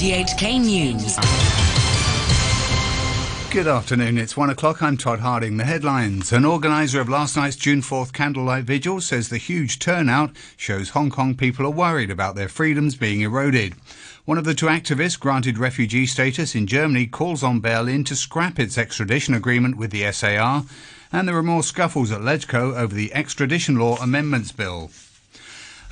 RTHK News. Good afternoon, it's 1 o'clock. I'm Todd Harding. The headlines. An organiser of last night's June 4th candlelight vigil says the huge turnout shows Hong Kong people are worried about their freedoms being eroded. One of the two activists granted refugee status in Germany calls on Berlin to scrap its extradition agreement with the SAR. And there are more scuffles at LegCo over the extradition law amendments bill.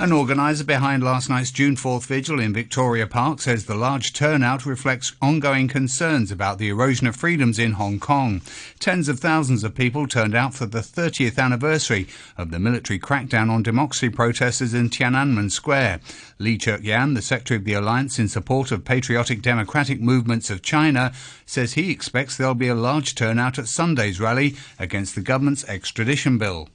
An organiser behind last night's June 4th vigil in Victoria Park says the large turnout reflects ongoing concerns about the erosion of freedoms in Hong Kong. Tens of thousands of people turned out for the 30th anniversary of the military crackdown on democracy protesters in Tiananmen Square. Lee Chuk-yan, the secretary of the Alliance in Support of Patriotic Democratic Movements of China, says he expects there'll be a large turnout at Sunday's rally against the government's extradition bill.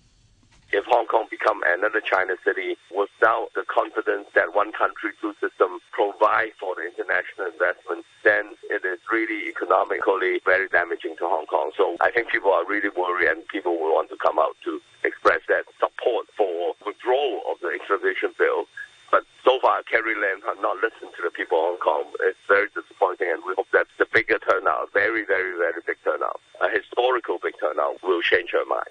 If Hong Kong become another China city, without the confidence that one country, two system provides for the international investment, then it is really economically very damaging to Hong Kong. So I think people are really worried, and people will want to come out to express that support for withdrawal of the extradition bill. But so far, Carrie Lam has not listened to the people of Hong Kong. It's very disappointing, and we hope that the bigger turnout, very, very, very big turnout, a historical big turnout, will change her mind.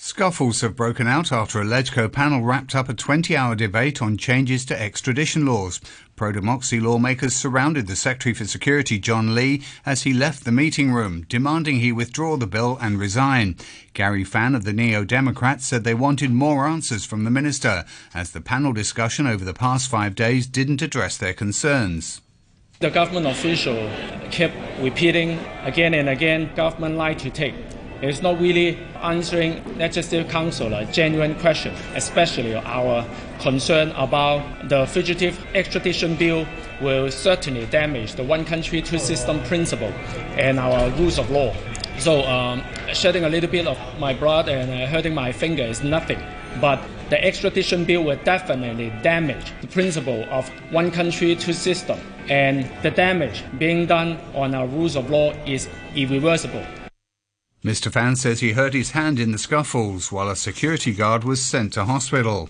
Scuffles have broken out after a LegCo panel wrapped up a 20-hour debate on changes to extradition laws. Pro-democracy lawmakers surrounded the Secretary for Security, John Lee, as he left the meeting room, demanding he withdraw the bill and resign. Gary Fan of the Neo-Democrats said they wanted more answers from the minister, as the panel discussion over the past 5 days didn't address their concerns. The government official kept repeating again and again, government lied to take. It's not really answering Legislative Council a genuine question, especially our concern about the fugitive extradition bill will certainly damage the one country, two system principle and our rules of law. So shedding a little bit of my blood and hurting my finger is nothing, but the extradition bill will definitely damage the principle of one country, two system, and the damage being done on our rules of law is irreversible. Mr. Fan says he hurt his hand in the scuffles while a security guard was sent to hospital.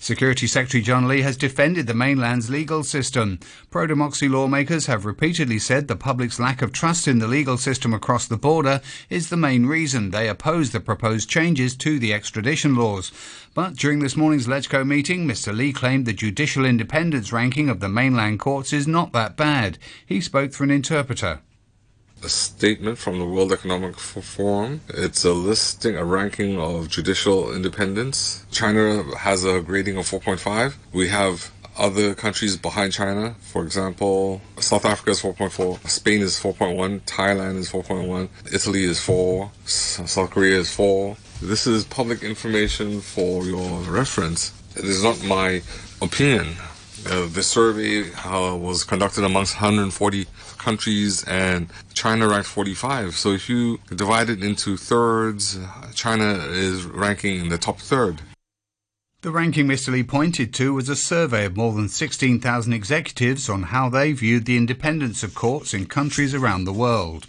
Security Secretary John Lee has defended the mainland's legal system. Pro-democracy lawmakers have repeatedly said the public's lack of trust in the legal system across the border is the main reason they oppose the proposed changes to the extradition laws. But during this morning's LegCo meeting, Mr. Lee claimed the judicial independence ranking of the mainland courts is not that bad. He spoke through an interpreter. A statement from the World Economic Forum. It's a listing, a ranking of judicial independence. China has a grading of 4.5. We have other countries behind China. For example, South Africa is 4.4. Spain is 4.1. Thailand is 4.1. Italy is 4. South Korea is 4. This is public information for your reference. It is not my opinion. The survey was conducted amongst 140 countries, and China ranked 45. So if you divide it into thirds, China is ranking in the top third. The ranking Mr. Lee pointed to was a survey of more than 16,000 executives on how they viewed the independence of courts in countries around the world.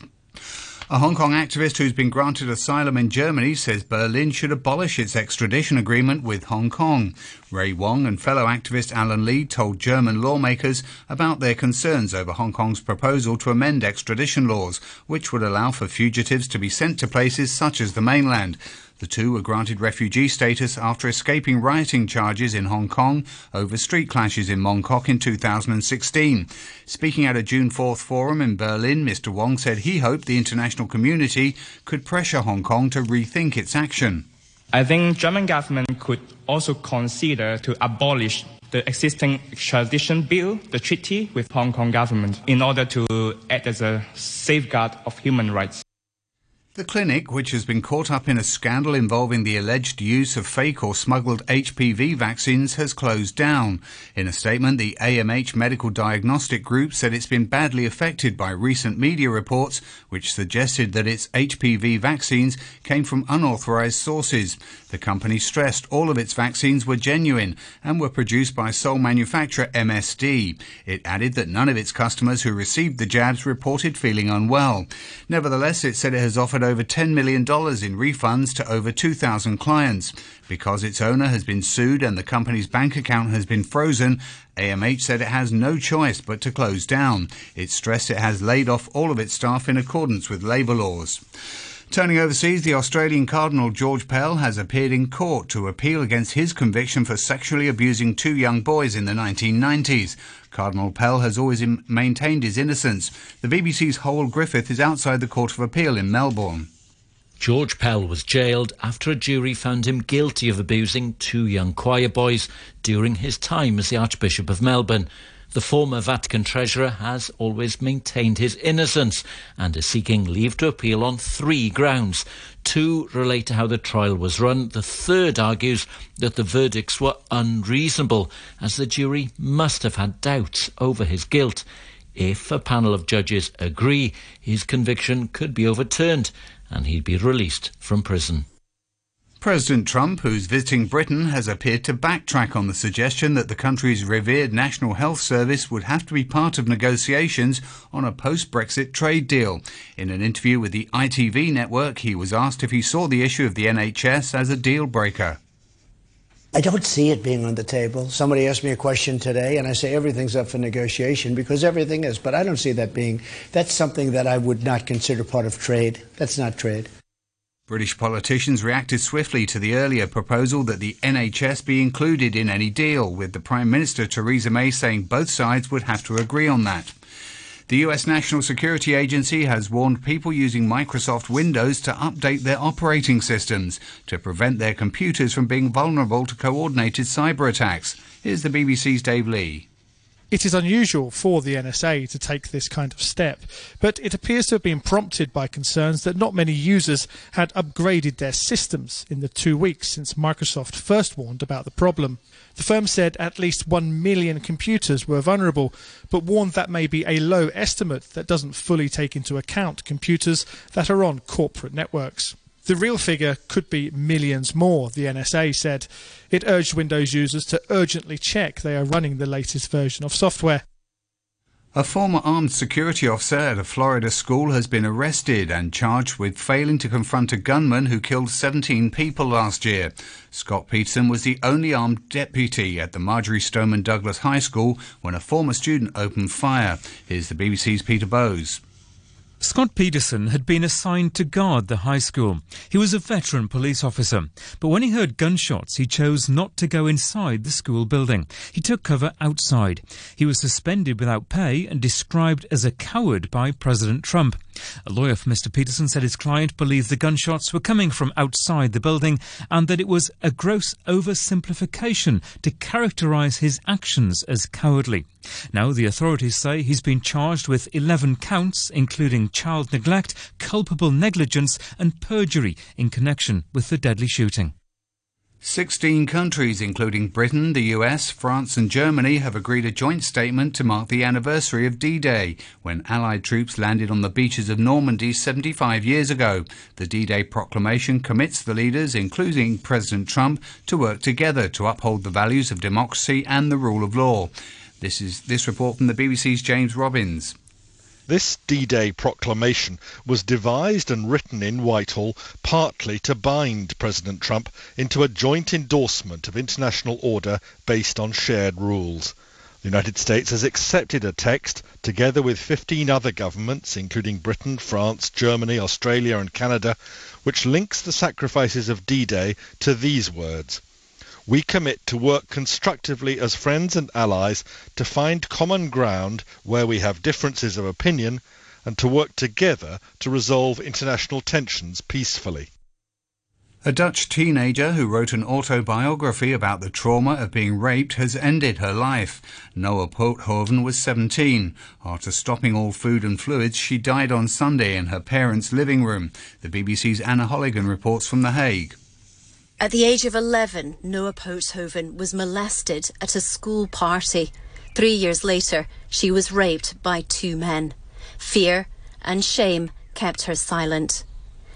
A Hong Kong activist who's been granted asylum in Germany says Berlin should abolish its extradition agreement with Hong Kong. Ray Wong and fellow activist Alan Lee told German lawmakers about their concerns over Hong Kong's proposal to amend extradition laws, which would allow for fugitives to be sent to places such as the mainland. The two were granted refugee status after escaping rioting charges in Hong Kong over street clashes in Mong Kok in 2016. Speaking at a June 4th forum in Berlin, Mr. Wong said he hoped the international community could pressure Hong Kong to rethink its action. I think German government could also consider to abolish the existing extradition bill, the treaty with Hong Kong government, in order to act as a safeguard of human rights. The clinic, which has been caught up in a scandal involving the alleged use of fake or smuggled HPV vaccines, has closed down. In a statement, the AMH Medical Diagnostic Group said it's been badly affected by recent media reports which suggested that its HPV vaccines came from unauthorized sources. The company stressed all of its vaccines were genuine and were produced by sole manufacturer MSD. It added that none of its customers who received the jabs reported feeling unwell. Nevertheless, it said it has offered over $10 million in refunds to over 2,000 clients. Because its owner has been sued and the company's bank account has been frozen, AMH said it has no choice but to close down. It stressed it has laid off all of its staff in accordance with labour laws. Turning overseas, the Australian Cardinal George Pell has appeared in court to appeal against his conviction for sexually abusing two young boys in the 1990s. Cardinal Pell has always maintained his innocence. The BBC's Horrell Griffith is outside the Court of Appeal in Melbourne. George Pell was jailed after a jury found him guilty of abusing two young choir boys during his time as the Archbishop of Melbourne. The former Vatican treasurer has always maintained his innocence and is seeking leave to appeal on three grounds. Two relate to how the trial was run. The third argues that the verdicts were unreasonable, as the jury must have had doubts over his guilt. If a panel of judges agree, his conviction could be overturned and he'd be released from prison. President Trump, who's visiting Britain, has appeared to backtrack on the suggestion that the country's revered National Health Service would have to be part of negotiations on a post-Brexit trade deal. In an interview with the ITV network, he was asked if he saw the issue of the NHS as a deal-breaker. I don't see it being on the table. Somebody asked me a question today, and I say everything's up for negotiation because everything is, but I don't see that being. That's something that I would not consider part of trade. That's not trade. British politicians reacted swiftly to the earlier proposal that the NHS be included in any deal, with the Prime Minister Theresa May saying both sides would have to agree on that. The US National Security Agency has warned people using Microsoft Windows to update their operating systems to prevent their computers from being vulnerable to coordinated cyber attacks. Here's the BBC's Dave Lee. It is unusual for the NSA to take this kind of step, but it appears to have been prompted by concerns that not many users had upgraded their systems in the 2 weeks since Microsoft first warned about the problem. The firm said at least 1 million computers were vulnerable, but warned that may be a low estimate that doesn't fully take into account computers that are on corporate networks. The real figure could be millions more, the NSA said. It urged Windows users to urgently check they are running the latest version of software. A former armed security officer at a Florida school has been arrested and charged with failing to confront a gunman who killed 17 people last year. Scott Peterson was the only armed deputy at the Marjory Stoneman Douglas High School when a former student opened fire. Here's the BBC's Peter Bowes. Scott Peterson had been assigned to guard the high school. He was a veteran police officer, but when he heard gunshots, he chose not to go inside the school building. He took cover outside. He was suspended without pay and described as a coward by President Trump. A lawyer for Mr. Peterson said his client believed the gunshots were coming from outside the building and that it was a gross oversimplification to characterise his actions as cowardly. Now, the authorities say he's been charged with 11 counts, including child neglect, culpable negligence and perjury in connection with the deadly shooting. 16 countries, including Britain, the US, France and Germany, have agreed a joint statement to mark the anniversary of D-Day, when Allied troops landed on the beaches of Normandy 75 years ago. The D-Day proclamation commits the leaders, including President Trump, to work together to uphold the values of democracy and the rule of law. This report from the BBC's James Robbins. This D-Day proclamation was devised and written in Whitehall partly to bind President Trump into a joint endorsement of international order based on shared rules. The United States has accepted a text, together with 15 other governments, including Britain, France, Germany, Australia and Canada, which links the sacrifices of D-Day to these words. We commit to work constructively as friends and allies to find common ground where we have differences of opinion and to work together to resolve international tensions peacefully. A Dutch teenager who wrote an autobiography about the trauma of being raped has ended her life. Noa Pothoven was 17. After stopping all food and fluids, she died on Sunday in her parents' living room. The BBC's Anna Holligan reports from The Hague. At the age of 11, Noa Pothoven was molested at a school party. 3 years later, she was raped by two men. Fear and shame kept her silent.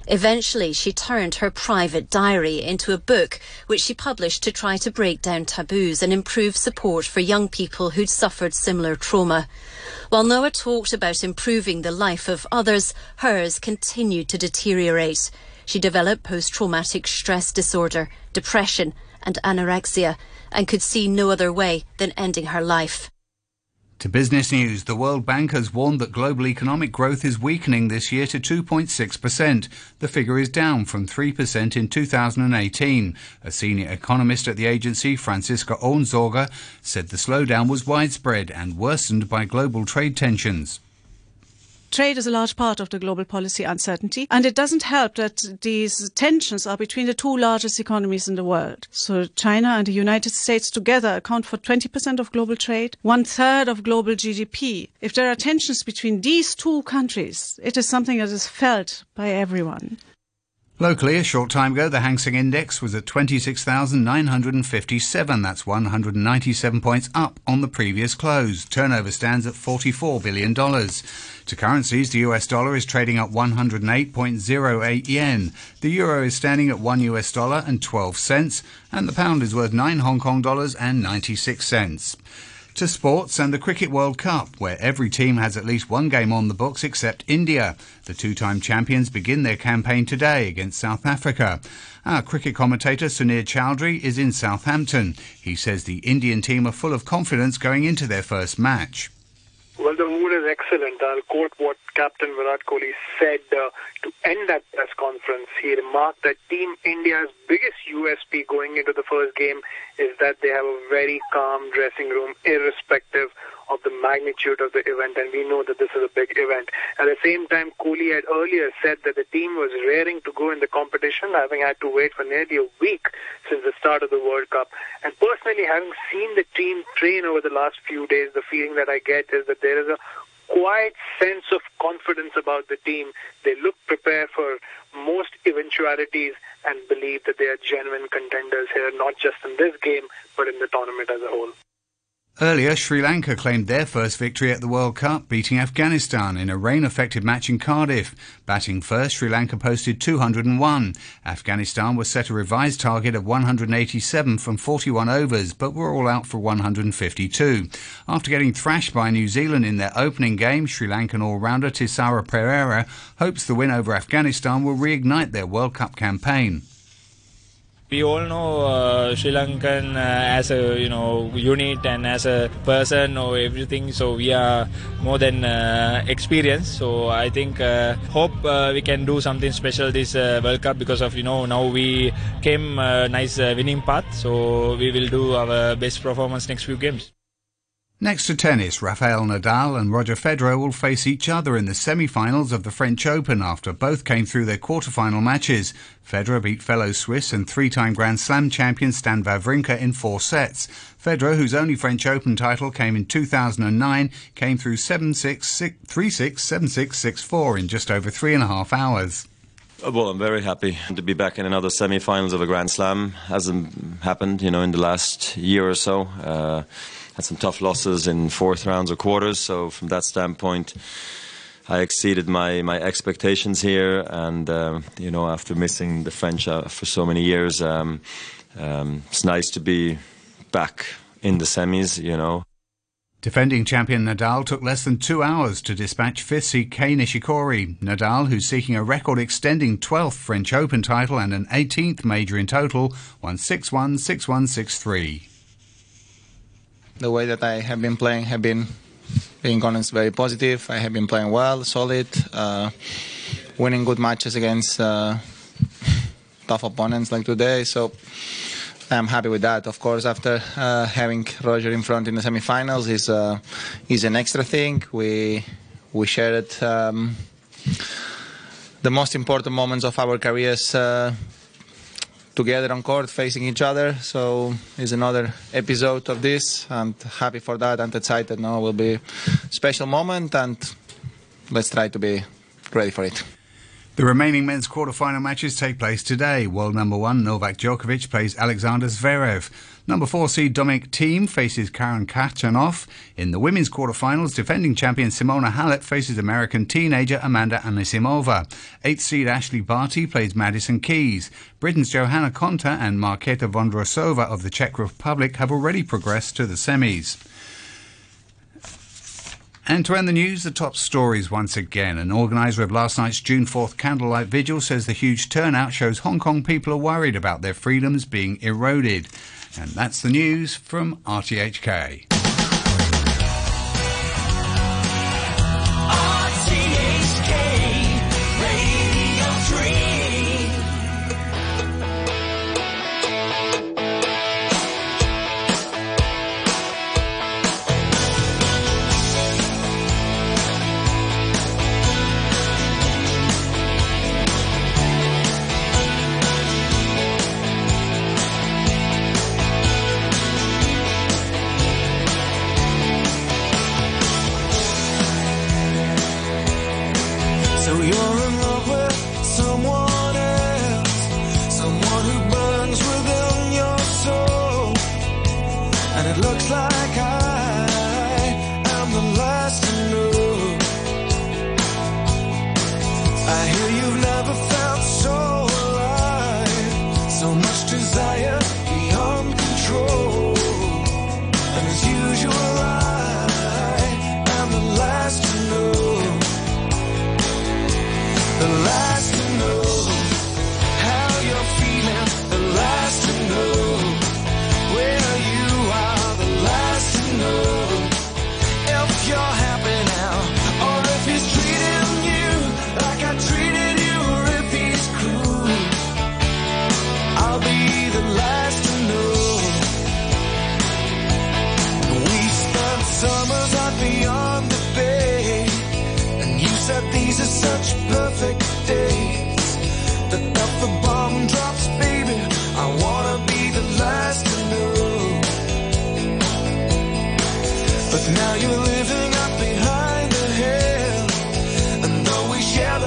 Eventually, she turned her private diary into a book, which she published to try to break down taboos and improve support for young people who'd suffered similar trauma. While Noa talked about improving the life of others, hers continued to deteriorate. She developed post-traumatic stress disorder, depression and anorexia, and could see no other way than ending her life. To business news, the World Bank has warned that global economic growth is weakening this year to 2.6%. The figure is down from 3% in 2018. A senior economist at the agency, Franziska Ohnsorger, said the slowdown was widespread and worsened by global trade tensions. Trade is a large part of the global policy uncertainty, and it doesn't help that these tensions are between the two largest economies in the world. So China and the United States together account for 20% of global trade, 1/3 of global GDP. If there are tensions between these two countries, it is something that is felt by everyone. Locally, a short time ago, the Hang Seng Index was at 26,957. That's 197 points up on the previous close. Turnover stands at $44 billion. To currencies, the US dollar is trading at 108.08 yen. The euro is standing at $1.12, and the pound is worth $9.96. To sports and the Cricket World Cup, where every team has at least one game on the books except India. The two-time champions begin their campaign today against South Africa. Our cricket commentator Sunir Chowdhury is in Southampton. He says the Indian team are full of confidence going into their first match. Well, the mood is excellent. I'll quote what Captain Virat Kohli said to end that press conference. He remarked that Team India's biggest USP going into the first game is that they have a very calm dressing room, irrespective of the magnitude of the event, and we know that this is a big event. At the same time, Kohli had earlier said that the team was raring to go in the competition, having had to wait for nearly a week since the start of the World Cup. And personally, having seen the team train over the last few days, the feeling that I get is that there is a quiet sense of confidence about the team. They look prepared for most eventualities and believe that they are genuine contenders here, not just in this game, but in the tournament as a whole. Earlier, Sri Lanka claimed their first victory at the World Cup, beating Afghanistan in a rain-affected match in Cardiff. Batting first, Sri Lanka posted 201. Afghanistan was set a revised target of 187 from 41 overs, but were all out for 152. After getting thrashed by New Zealand in their opening game, Sri Lankan all-rounder Tisara Pereira hopes the win over Afghanistan will reignite their World Cup campaign. We all know Sri Lankan as a unit and as a person or everything, so we are more than experienced. So I think hope we can do something special this World Cup, because of now we came nice winning path, so we will do our best performance next few games. Next to tennis, Rafael Nadal and Roger Federer will face each other in the semi-finals of the French Open after both came through their quarter-final matches. Federer beat fellow Swiss and three-time Grand Slam champion Stan Wawrinka in four sets. Federer, whose only French Open title came in 2009, came through 7-6, 3-6, 7-6, 6-4 in just over 3.5 hours. Well, I'm very happy to be back in another semi-finals of a Grand Slam. Hasn't happened, in the last year or so. Had some tough losses in fourth rounds or quarters, so from that standpoint, I exceeded my expectations here. And after missing the French for so many years, it's nice to be back in the semis. Defending champion Nadal took less than 2 hours to dispatch fifth seed Kei Nishikori. Nadal, who's seeking a record-extending 12th French Open title and an 18th major in total, won 6-1, 6-1, 6-3. The way that I have been playing have been, being honest, very positive. I have been playing well, solid, winning good matches against tough opponents like today. So I'm happy with that. Of course, after having Roger in front in the semi-finals is an extra thing. We shared the most important moments of our careers together on court, facing each other. So it's another episode of this. I'm happy for that and excited. Now will be a special moment, and let's try to be ready for it. The remaining men's quarterfinal matches take place today. World number one Novak Djokovic plays Alexander Zverev. Number 4 seed Dominic Thiem faces Karen Khachanov. In the women's quarterfinals, defending champion Simona Halep faces American teenager Amanda Anisimova. 8th seed Ashley Barty plays Madison Keys. Britain's Johanna Konta and Markéta Vondrousova of the Czech Republic have already progressed to the semis. And to end the news, the top stories once again. An organiser of last night's June 4th candlelight vigil says the huge turnout shows Hong Kong people are worried about their freedoms being eroded. And that's the news from RTHK.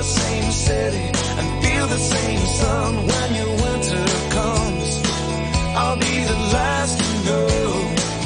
Same city and feel the same sun.